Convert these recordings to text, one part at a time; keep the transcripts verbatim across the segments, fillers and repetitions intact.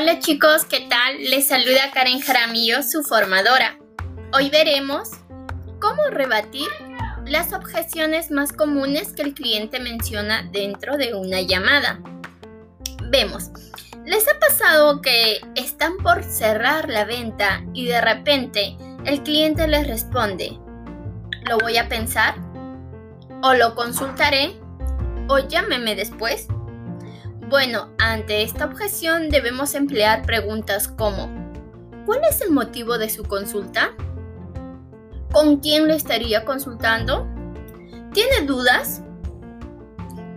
Hola chicos, ¿qué tal? Les saluda Karen Jaramillo, su formadora. Hoy veremos cómo rebatir las objeciones más comunes que el cliente menciona dentro de una llamada. Vemos, ¿les ha pasado que están por cerrar la venta y de repente el cliente les responde, ¿lo voy a pensar? ¿O lo consultaré? ¿O llámeme después? Bueno, ante esta objeción debemos emplear preguntas como ¿cuál es el motivo de su consulta? ¿Con quién lo estaría consultando? ¿Tiene dudas?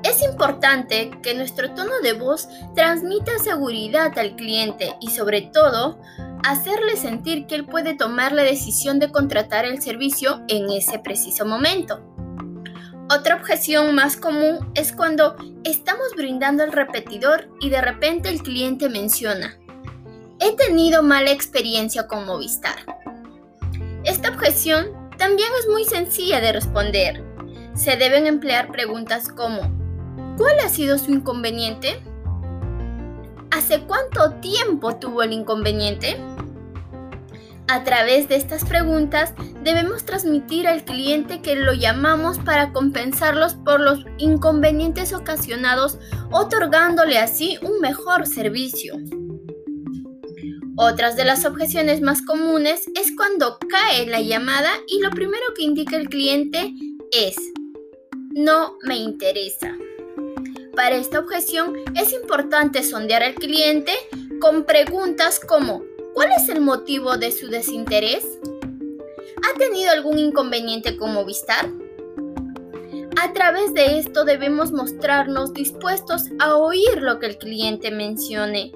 Es importante que nuestro tono de voz transmita seguridad al cliente y sobre todo hacerle sentir que él puede tomar la decisión de contratar el servicio en ese preciso momento. Otra objeción más común es cuando estamos brindando al repetidor y de repente el cliente menciona «He tenido mala experiencia con Movistar». Esta objeción también es muy sencilla de responder. Se deben emplear preguntas como «¿Cuál ha sido su inconveniente?», «¿Hace cuánto tiempo tuvo el inconveniente?». A través de estas preguntas debemos transmitir al cliente que lo llamamos para compensarlos por los inconvenientes ocasionados, otorgándole así un mejor servicio. Otras de las objeciones más comunes es cuando cae la llamada y lo primero que indica el cliente es «no me interesa». Para esta objeción es importante sondear al cliente con preguntas como ¿cuál es el motivo de su desinterés? ¿Ha tenido algún inconveniente con Movistar? A través de esto debemos mostrarnos dispuestos a oír lo que el cliente mencione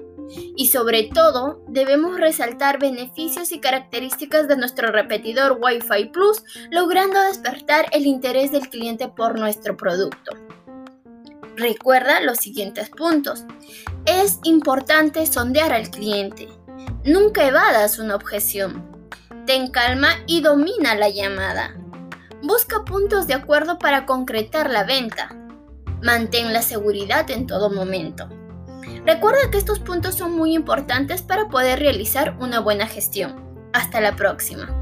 y sobre todo debemos resaltar beneficios y características de nuestro repetidor Wi-Fi Plus, logrando despertar el interés del cliente por nuestro producto. Recuerda los siguientes puntos. Es importante sondear al cliente. Nunca evadas una objeción. Ten calma y domina la llamada. Busca puntos de acuerdo para concretar la venta. Mantén la seguridad en todo momento. Recuerda que estos puntos son muy importantes para poder realizar una buena gestión. Hasta la próxima.